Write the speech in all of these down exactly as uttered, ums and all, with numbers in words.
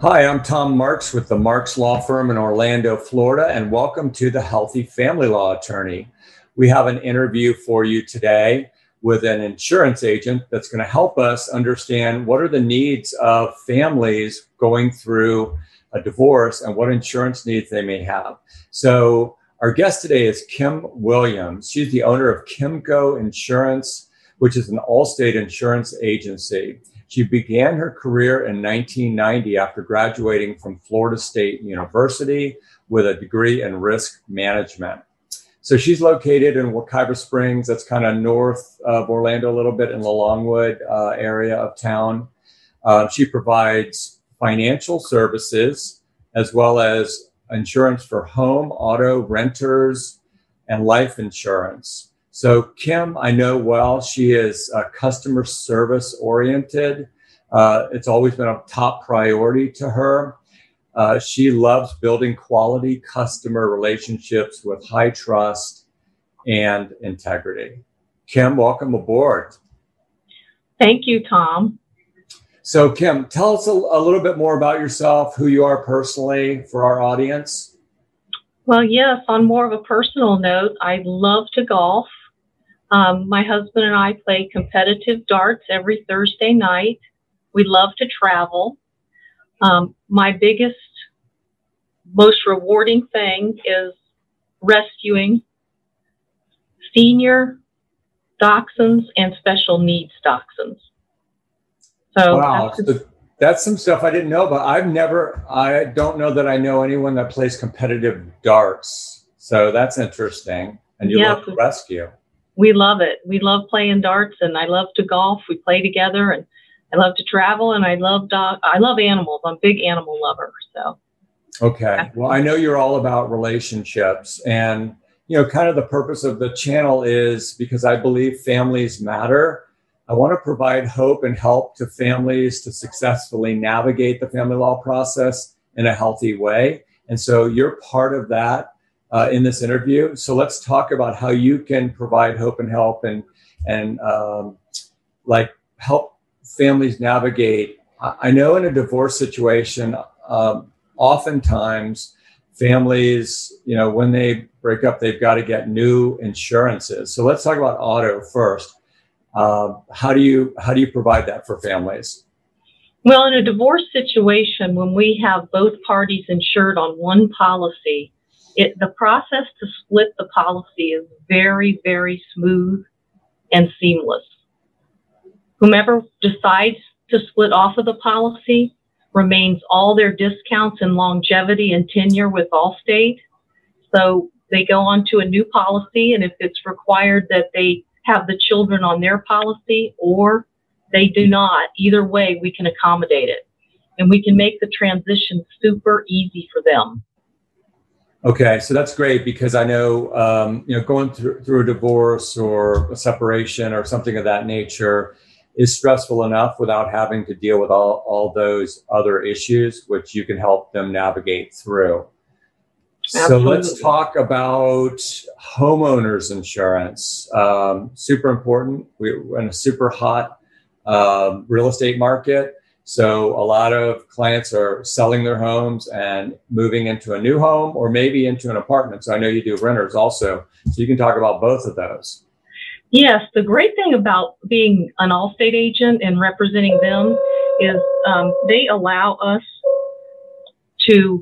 Hi, I'm Tom Marks with the Marks Law Firm in Orlando, Florida, and welcome to The Healthy Family Law Attorney. We have an interview for you today with an insurance agent that's going to help us understand what are the needs of families going through a divorce and what insurance needs they may have. So our guest today is Kim Williams. She's the owner of Kimco Insurance, which is an Allstate insurance agency. She began her career in nineteen ninety after graduating from Florida State University with a degree in risk management. So she's located in Wekiva Springs. That's kind of north of Orlando a little bit, in the Longwood uh, area of town. Uh, she provides financial services as well as insurance for home, auto, renters, and life insurance. So Kim, I know well, she is uh, customer service oriented. Uh, it's always been a top priority to her. Uh, she loves building quality customer relationships with high trust and integrity. Kim, welcome aboard. Thank you, Tom. So Kim, tell us a, a little bit more about yourself, who you are personally for our audience. Well, yes, on more of a personal note, I love to golf. Um, my husband and I play competitive darts every Thursday night. We love to travel. Um, my biggest, most rewarding thing is rescuing senior dachshunds and special needs dachshunds. So wow, that's, the, that's some stuff I didn't know about. I've never, I don't know that I know anyone that plays competitive darts. So that's interesting. And you yeah, love to rescue. We love it. We love playing darts, and I love to golf. We play together, and I love to travel, and I love dog. I love animals. I'm a big animal lover. So, okay. Well, I know you're all about relationships, and you know, kind of the purpose of the channel is because I believe families matter. I want to provide hope and help to families to successfully navigate the family law process in a healthy way, and so you're part of that. Uh, in this interview. So let's talk about how you can provide hope and help and and um, like help families navigate. I know in a divorce situation, um, oftentimes families, you know, when they break up, they've got to get new insurances. So let's talk about auto first. Uh, how do you how do you provide that for families? Well, in a divorce situation, when we have both parties insured on one policy, It, the process to split the policy is very, very smooth and seamless. Whomever decides to split off of the policy remains all their discounts and longevity and tenure with Allstate. So they go on to a new policy, and if it's required that they have the children on their policy or they do not, either way, we can accommodate it. And we can make the transition super easy for them. Okay, so that's great because I know, um, you know, going through, through a divorce or a separation or something of that nature is stressful enough without having to deal with all, all those other issues, which you can help them navigate through. Absolutely. So let's talk about homeowners insurance. Um, super important. We're in a super hot um, real estate market. So a lot of clients are selling their homes and moving into a new home or maybe into an apartment. So I know you do renters also. So you can talk about both of those. Yes. The great thing about being an Allstate agent and representing them is um, they allow us to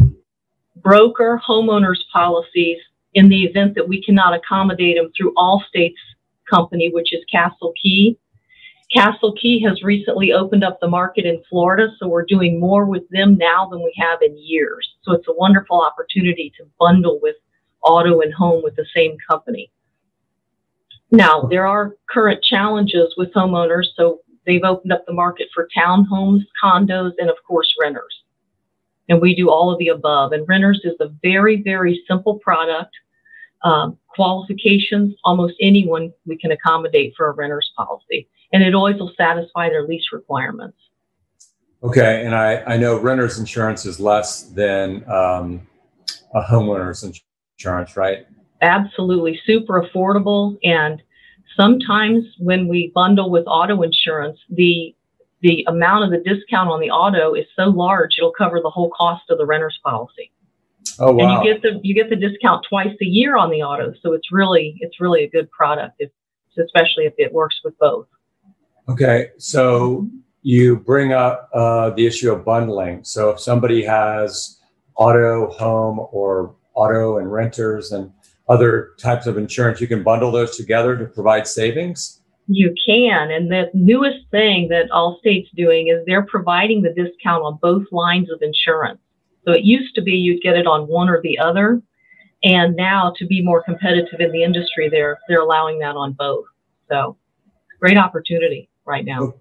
broker homeowners policies in the event that we cannot accommodate them through Allstate's company, which is Castle Key. Castle Key has recently opened up the market in Florida, so we're doing more with them now than we have in years. So it's a wonderful opportunity to bundle with auto and home with the same company. Now, there are current challenges with homeowners, so they've opened up the market for townhomes, condos, and of course, renters. And we do all of the above. And renters is a very, very simple product. Um, qualifications, almost anyone we can accommodate for a renter's policy. And it always will satisfy their lease requirements. Okay. And I, I know renter's insurance is less than um, a homeowner's insurance, right? Absolutely. Super affordable. And sometimes when we bundle with auto insurance, the the amount of the discount on the auto is so large, it'll cover the whole cost of the renter's policy. Oh, wow. And you get the, you get the discount twice a year on the auto. So it's really, it's really a good product, if, especially if it works with both. Okay. So you bring up uh, the issue of bundling. So if somebody has auto, home, or auto and renters and other types of insurance, you can bundle those together to provide savings? You can. And the newest thing that Allstate's doing is they're providing the discount on both lines of insurance. So it used to be you'd get it on one or the other. And now, to be more competitive in the industry, they're they're allowing that on both. So great opportunity right now.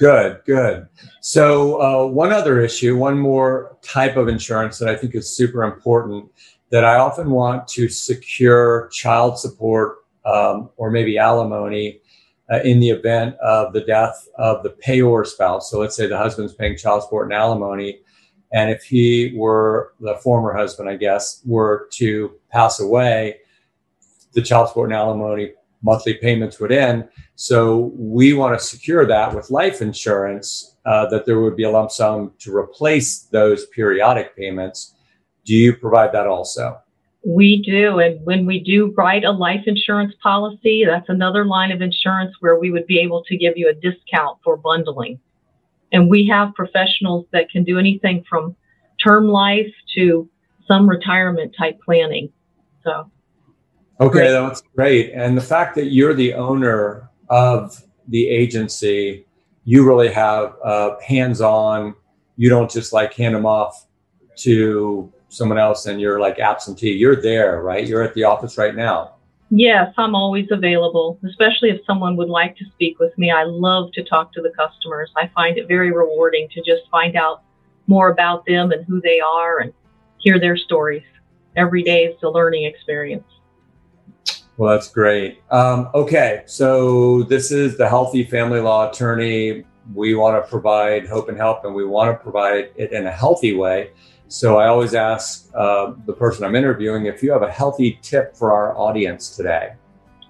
Good, good. So uh, one other issue, one more type of insurance that I think is super important that I often want to secure child support um, or maybe alimony uh, in the event of the death of the payor spouse. So let's say the husband's paying child support and alimony. And if he were, the former husband, I guess, were to pass away, the child support and alimony monthly payments would end. So we want to secure that with life insurance, uh, that there would be a lump sum to replace those periodic payments. Do you provide that also? We do. And when we do write a life insurance policy, that's another line of insurance where we would be able to give you a discount for bundling. And we have professionals that can do anything from term life to some retirement type planning. So. Okay, great. That's great. And the fact that you're the owner of the agency, you really have uh, hands-on. You don't just like hand them off to someone else and you're like absentee. You're there, right? You're at the office right now. Yes, I'm always available, especially if someone would like to speak with me. I love to talk to the customers. I find it very rewarding to just find out more about them and who they are and hear their stories. Every day is a learning experience. Well, that's great. Um, okay, so this is the Healthy Family Law Attorney. We want to provide hope and help, and we want to provide it in a healthy way. So I always ask uh, the person I'm interviewing if you have a healthy tip for our audience today.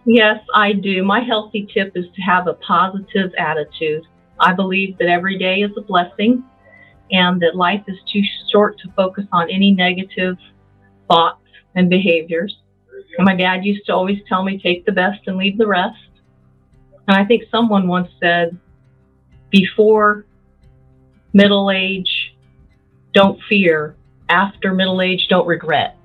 Yes, I do. My healthy tip is to have a positive attitude. I believe that every day is a blessing and that life is too short to focus on any negative thoughts and behaviors. And my dad used to always tell me, take the best and leave the rest. And I think someone once said, before middle age, don't fear. After middle age, don't regret.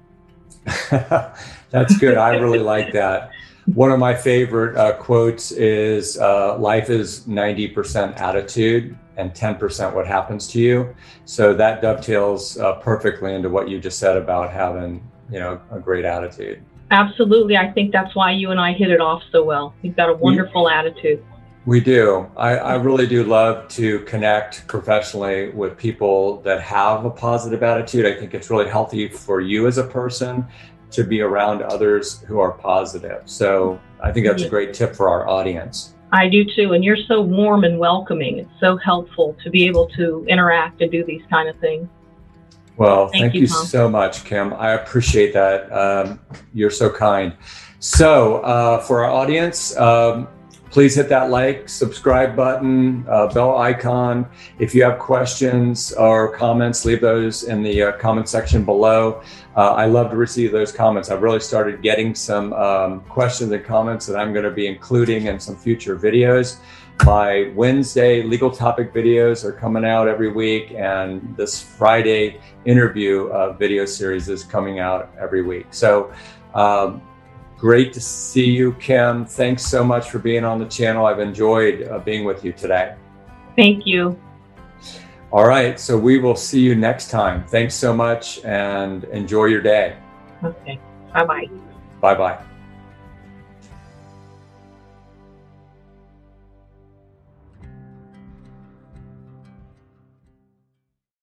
That's good. I really like that. One of my favorite uh, quotes is, uh, life is ninety percent attitude and ten percent what happens to you. So that dovetails uh, perfectly into what you just said about having, you know, a great attitude. Absolutely. I think that's why you and I hit it off so well. You've got a wonderful we, attitude. We do. I, I really do love to connect professionally with people that have a positive attitude. I think it's really healthy for you as a person to be around others who are positive. So I think that's a great tip for our audience. I do too. And you're so warm and welcoming. It's so helpful to be able to interact and do these kind of things. Well, thank, thank you, you so much, Kim. I appreciate that. Um, you're so kind. So uh, for our audience, um, please hit that like, subscribe button, uh, bell icon. If you have questions or comments, leave those in the uh, comment section below. Uh, I love to receive those comments. I've really started getting some um, questions and comments that I'm going to be including in some future videos. My Wednesday legal topic videos are coming out every week, and this Friday interview uh, video series is coming out every week. So um, great to see you, Kim. Thanks so much for being on the channel. I've enjoyed uh, being with you today. Thank you. All right. So we will see you next time. Thanks so much and enjoy your day. Okay. Bye-bye. Bye-bye.